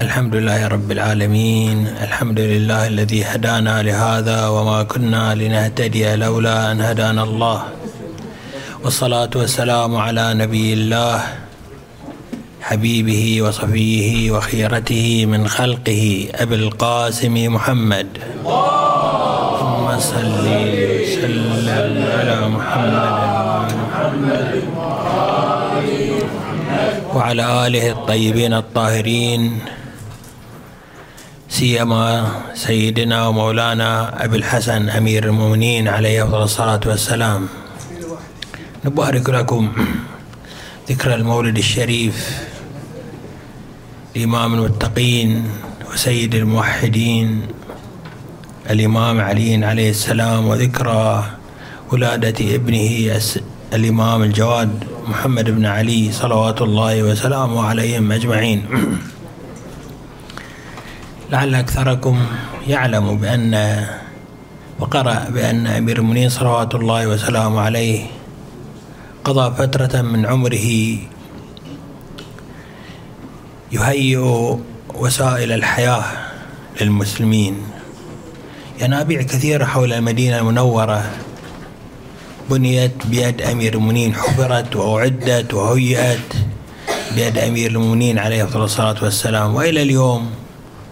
الحمد لله رب العالمين، الحمد لله الذي هدانا لهذا وما كنا لنهتدي لولا أن هدانا الله، والصلاة والسلام على نبي الله حبيبه وصفيه وخيرته من خلقه أبي القاسم محمد، اللهم صل وسلم على محمد وعلى آله الطيبين الطاهرين، سيما سيدنا ومولانا أبي الحسن أمير المؤمنين عليه أفضل الصلاة والسلام. نبارك لكم ذكرى المولد الشريف لإمام المتقين وسيد الموحدين الإمام علي عليه السلام، وذكرى ولادة ابنه الإمام الجواد محمد بن علي صلوات الله وسلامه عليهم أجمعين. لعل أكثركم يعلم بأن وقرأ بأن أمير المؤمنين صلوات الله وسلامه عليه قضى فترة من عمره يهيئ وسائل الحياة للمسلمين. ينابيع كثيرة حول المدينة المنورة بنيت بيد أمير المؤمنين، حفرت وأعدت وهيئت بيد أمير المؤمنين عليه أفضل الصلاة والسلام، وإلى اليوم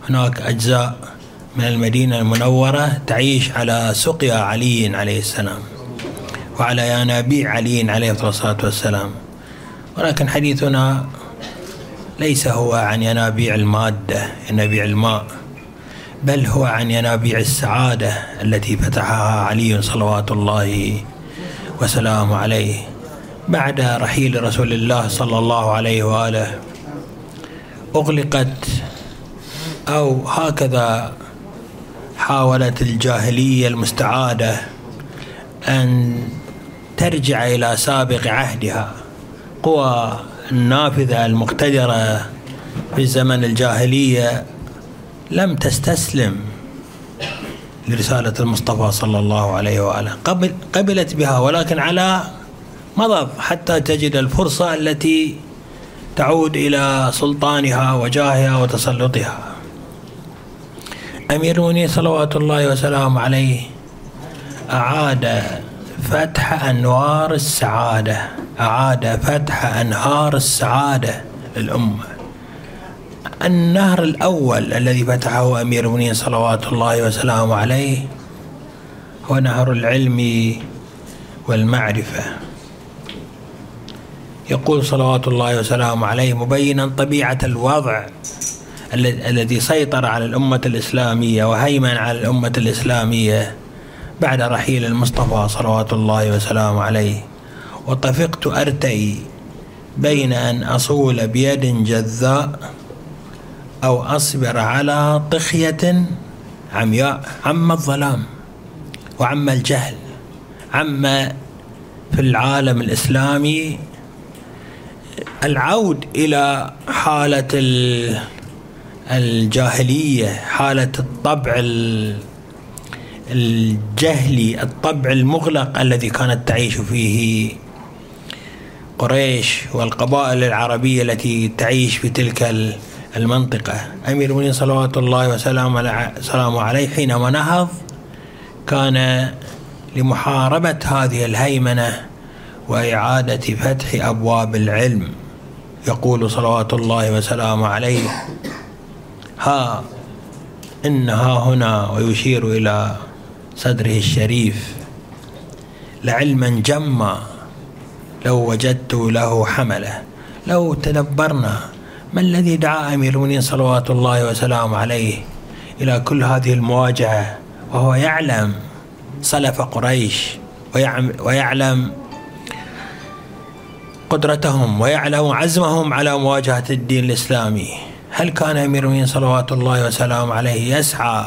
هناك أجزاء من المدينة المنورة تعيش على سقيا علي عليه السلام وعلى ينابيع علي عليه الصلاة والسلام. ولكن حديثنا ليس هو عن ينابيع المادة، ينابيع الماء، بل هو عن ينابيع السعادة التي فتحها علي صلوات الله وسلامه عليه بعد رحيل رسول الله صلى الله عليه وآله. أغلقت، أو هكذا حاولت الجاهلية المستعادة أن ترجع إلى سابق عهدها. قوى النافذة المقتدرة في زمن الجاهلية لم تستسلم لرسالة المصطفى صلى الله عليه وآله، قبلت بها ولكن على مضض حتى تجد الفرصة التي تعود إلى سلطانها وجاهها وتسلطها. أمير المؤمنين صلوات الله وسلامه عليه أعاد فتح أنوار السعادة، أعاد فتح أنهار السعادة للأمة. النهر الأول الذي فتحه أمير المؤمنين صلوات الله وسلامه عليه هو نهر العلم والمعرفة. يقول صلوات الله وسلامه عليه مبينا طبيعة الوضع الذي سيطر على الأمة الإسلامية وهيمن على الأمة الإسلامية بعد رحيل المصطفى صلوات الله وسلامه عليه. وطفقت أرتئي بين أن أصول بيد جذاء أو أصبر على طخية عمياء. عم الظلام وعم الجهل، عم في العالم الإسلامي العود إلى حالة الجاهلية، حالة الطبع الجهلي، الطبع المغلق الذي كانت تعيش فيه قريش والقبائل العربية التي تعيش في تلك المنطقة. أمير المؤمنين صلوات الله وسلامه عليه حينما نهض كان لمحاربة هذه الهيمنة وإعادة فتح أبواب العلم. يقول صلوات الله وسلامه عليه ها إنها هنا، ويشير إلى صدره الشريف، لعلما جما لو وجدت له حمله. لو تدبرنا ما الذي دعا أمير المؤمنين صلوات الله وسلامه عليه إلى كل هذه المواجهة وهو يعلم سلف قريش ويعلم قدرتهم ويعلم عزمهم على مواجهة الدين الإسلامي. هل كان أمير المؤمنين صلوات الله وسلامه عليه يسعى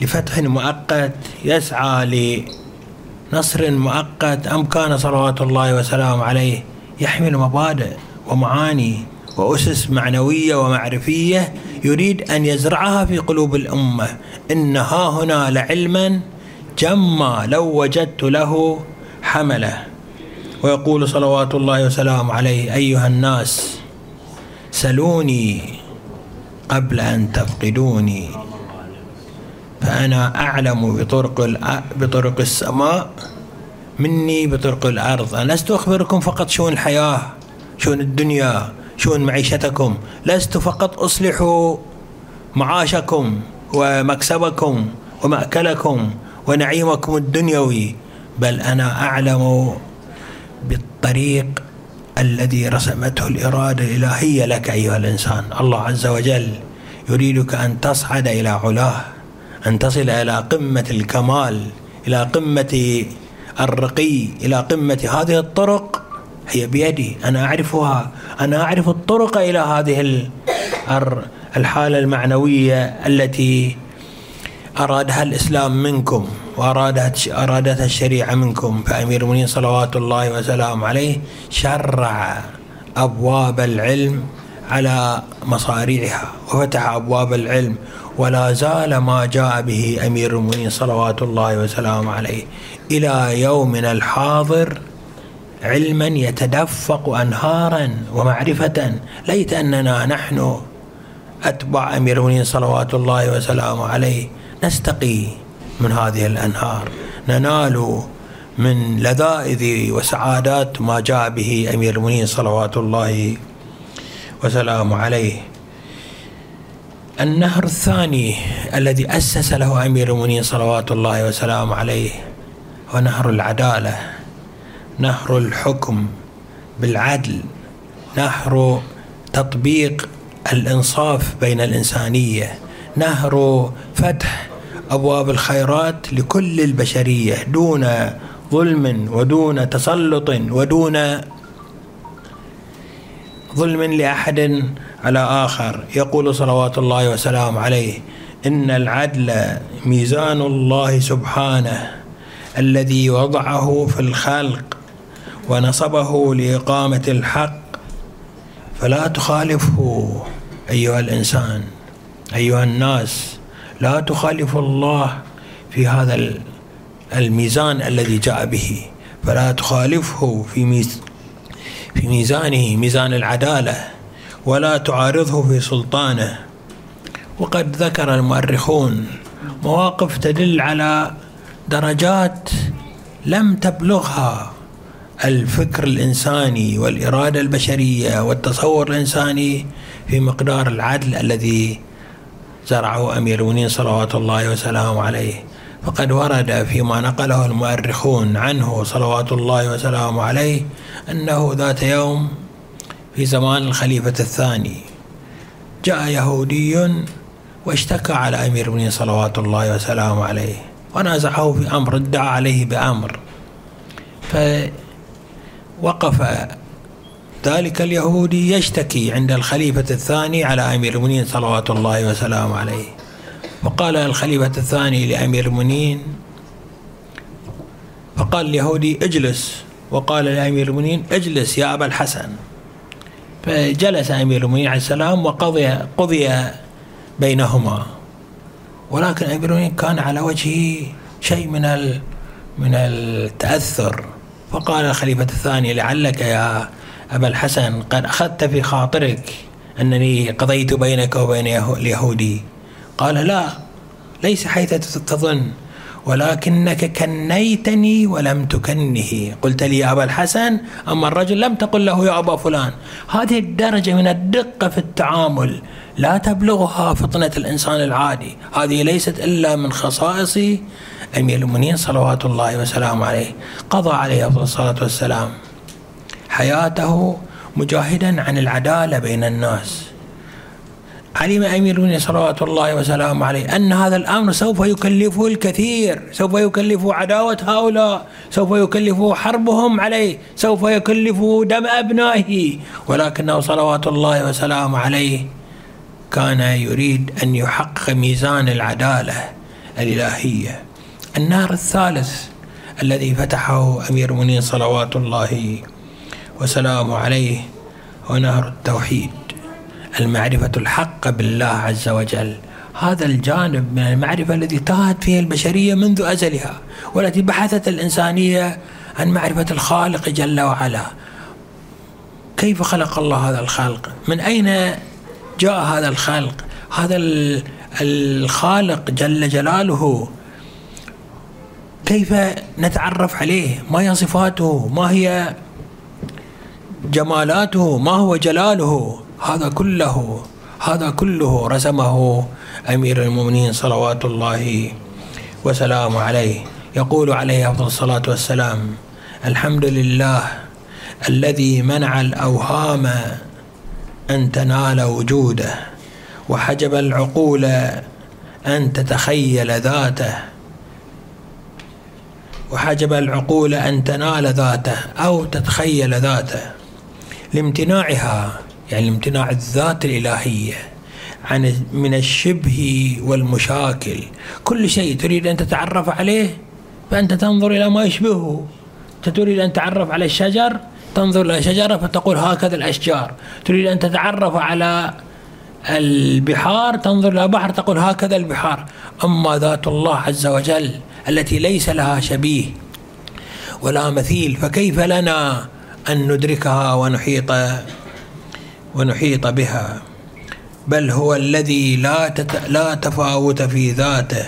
لفتح مؤقت، يسعى لنصر مؤقت، أم كان صلوات الله وسلامه عليه يحمل مبادئ ومعاني وأسس معنوية ومعرفية يريد أن يزرعها في قلوب الأمة؟ إنها هنا لعلما جما لو وجدت له حمله. ويقول صلوات الله وسلامه عليه أيها الناس سلوني قبل أن تفقدوني، فأنا أعلم بطرق السماء مني بطرق الأرض. أنا لست أخبركم فقط شون الحياة، شون الدنيا، شون معيشتكم، لست فقط أصلح معاشكم ومكسبكم ومأكلكم ونعيمكم الدنيوي، بل أنا أعلم بالطريق الذي رسمته الإرادة الإلهية لك أيها الإنسان. الله عز وجل يريدك أن تصعد إلى علاه، أن تصل إلى قمة الكمال، إلى قمة الرقي، إلى قمة هذه الطرق. هي بيدي، أنا أعرفها، أنا أعرف الطرق إلى هذه الحالة المعنوية التي أرادها الإسلام منكم وأرادتها الشريعة منكم. فأمير المؤمنين صلوات الله وسلامه عليه شرع أبواب العلم على مصاريعها وفتح أبواب العلم، ولا زال ما جاء به أمير المؤمنين صلوات الله وسلامه عليه إلى يومنا الحاضر علما يتدفق أنهارا ومعرفة. ليت أننا نحن أتبع أمير المؤمنين صلوات الله وسلامه عليه نستقي من هذه الأنهار، ننال من لذائذ وسعادات ما جاء به أمير المؤمنين صلوات الله وسلامه عليه. النهر الثاني الذي أسس له أمير المؤمنين صلوات الله وسلامه عليه هو نهر العدالة، نهر الحكم بالعدل، نهر تطبيق الإنصاف بين الإنسانية، نهر فتح أبواب الخيرات لكل البشرية دون ظلم ودون تسلط ودون ظلم لأحد على آخر. يقول صلوات الله وسلامه عليه: إن العدل ميزان الله سبحانه الذي وضعه في الخلق ونصبه لإقامة الحق، فلا تخالفه أيها الإنسان، أيها الناس، لا تخالف الله في هذا الميزان الذي جاء به، فلا تخالفه في ميزانه، ميزان العدالة، ولا تعارضه في سلطانه. وقد ذكر المؤرخون مواقف تدل على درجات لم تبلغها الفكر الإنساني والإرادة البشرية والتصور الإنساني في مقدار العدل الذي زرعه أمير المؤمنين صلوات الله وسلامه عليه. فقد ورد فيما نقله المؤرخون عنه صلوات الله وسلامه عليه أنه ذات يوم في زمان الخليفة الثاني جاء يهودي واشتكى على أمير المؤمنين صلوات الله وسلامه عليه ونازعه في أمر، ادعى عليه بأمر. فوقف ذلك اليهودي يشتكي عند الخليفة الثاني على أمير المؤمنين صلوات الله وسلامه عليه، وقال الخليفة الثاني لأمير المؤمنين، فقال اليهودي: اجلس. وقال لأمير المؤمنين: اجلس يا أبا الحسن. فجلس أمير المؤمنين عليه السلام وقضي بينهما، ولكن أمير المؤمنين كان على وجهه شيء من التأثر. فقال الخليفة الثاني: لعلك يا أبا الحسن قد أخذت في خاطرك أنني قضيت بينك وبين اليهودي. قال: لا، ليس حيث تظن، ولكنك كنيتني ولم تكنه، قلت لي يا أبا الحسن، أما الرجل لم تقل له يا أبا فلان. هذه الدرجة من الدقة في التعامل لا تبلغها فطنة الإنسان العادي، هذه ليست إلا من خصائص أمير المؤمنين صلوات الله وسلامه عليه. قضى عليه أفضل الصلاة والسلام حياته مجاهدا عن العدالة بين الناس. علم أمير المؤمنين صلوات الله وسلامه عليه أن هذا الأمر سوف يكلفه الكثير، سوف يكلفه عداوة هؤلاء، سوف يكلفه حربهم عليه، سوف يكلفه دم أبنائه، ولكنه صلوات الله وسلامه عليه كان يريد أن يحقق ميزان العدالة الإلهية. النهر الثالث الذي فتحه أمير المؤمنين صلوات الله وسلامه عليه هو نهر التوحيد، المعرفة الحق بالله عز وجل. هذا الجانب من المعرفة الذي تاهت فيه البشرية منذ أزلها، والتي بحثت الإنسانية عن معرفة الخالق جل وعلا، كيف خلق الله هذا الخلق، من أين جاء هذا الخلق، هذا الخالق جل جلاله، كيف نتعرف عليه؟ ما هي صفاته؟ ما هي جمالاته؟ ما هو جلاله؟ هذا كله رسمه أمير المؤمنين صلوات الله وسلامه عليه. يقول عليه أفضل الصلاة والسلام: الحمد لله الذي منع الأوهام أن تنال وجوده، وحجب العقول أن تتخيل ذاته، وحجب العقول أن تنال ذاته أو تتخيل ذاته، لامتناعها، يعني امتناع الذات الإلهية من الشبه والمشاكل. كل شيء تريد أن تتعرف عليه فأنت تنظر إلى ما يشبهه. تريد أن تتعرف على الشجر، تنظر إلى شجرة فتقول هكذا الأشجار. تريد أن تتعرف على البحار، تنظر إلى بحر تقول هكذا البحار. أما ذات الله عز وجل التي ليس لها شبيه ولا مثيل، فكيف لنا أن ندركها ونحيط بها؟ بل هو الذي لا تفاوت في ذاته،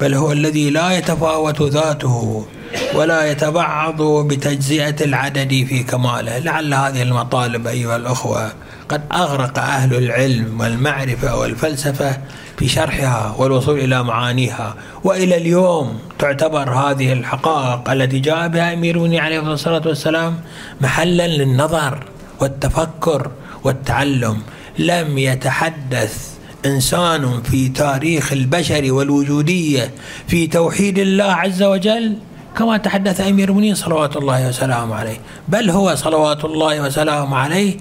بل هو الذي لا يتفاوت ذاته ولا يتبعض بتجزئة العدد في كماله. لعل هذه المطالب أيها الأخوة قد أغرق أهل العلم والمعرفة والفلسفة في شرحها والوصول إلى معانيها، وإلى اليوم تعتبر هذه الحقائق التي جاء بها أميرنا عليه الصلاة والسلام محلا للنظر والتفكر والتعلم. لم يتحدث إنسان في تاريخ البشر والوجودية في توحيد الله عز وجل كما تحدث أمير المؤمنين صلوات الله وسلامه عليه، بل هو صلوات الله وسلامه عليه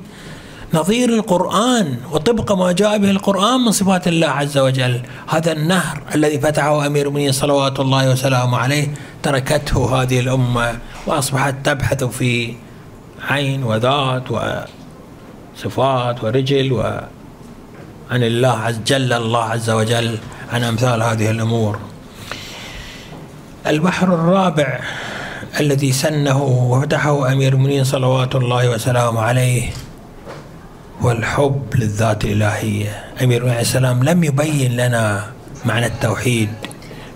نظير القرآن وطبق ما جاء به القرآن من صفات الله عز وجل. هذا النهر الذي فتحه أمير المؤمنين صلوات الله وسلامه عليه تركته هذه الأمة وأصبحت تبحث في عين وذات وصفات ورجل عن الله عز جل الله عز وجل عن أمثال هذه الأمور. البحر الرابع الذي سنه وفتحه أمير المؤمنين صلوات الله وسلامه عليه والحب للذات الإلهية. أمير المؤمنين عليه السلام لم يبين لنا معنى التوحيد،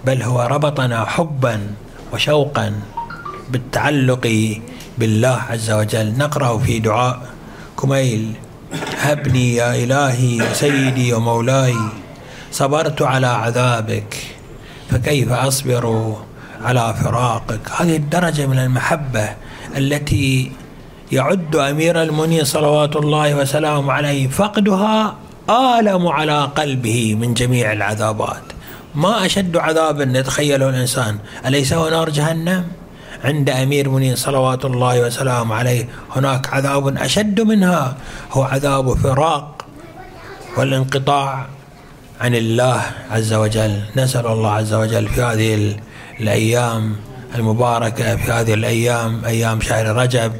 بل هو ربطنا حبا وشوقا بالتعلق بالله عز وجل. نقرأ في دعاء كميل: هبني يا إلهي وسيدي ومولاي، صبرت على عذابك فكيف أصبر على فراقك. هذه الدرجة من المحبة التي يعد أمير المؤمنين صلوات الله وسلامه عليه فقدها آلم على قلبه من جميع العذابات. ما أشد عذاب يتخيله الإنسان، أليس هو نار جهنم؟ عند أمير المؤمنين صلوات الله وسلامه عليه هناك عذاب أشد منها، هو عذاب فراق والانقطاع عن الله عز وجل. نسأل الله عز وجل في هذه الأيام المباركة، في هذه الأيام، أيام شهر رجب،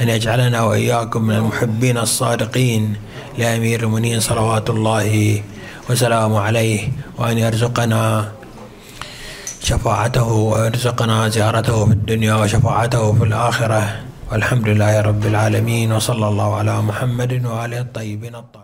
أن يجعلنا وإياكم من المحبين الصادقين لأمير المؤمنين صلوات الله وسلامه عليه، وأن يرزقنا شفاعته ويرزقنا زيارته في الدنيا وشفاعته في الآخرة. والحمد لله رب العالمين، وصلى الله على محمد وآله الطيبين الطاهرين.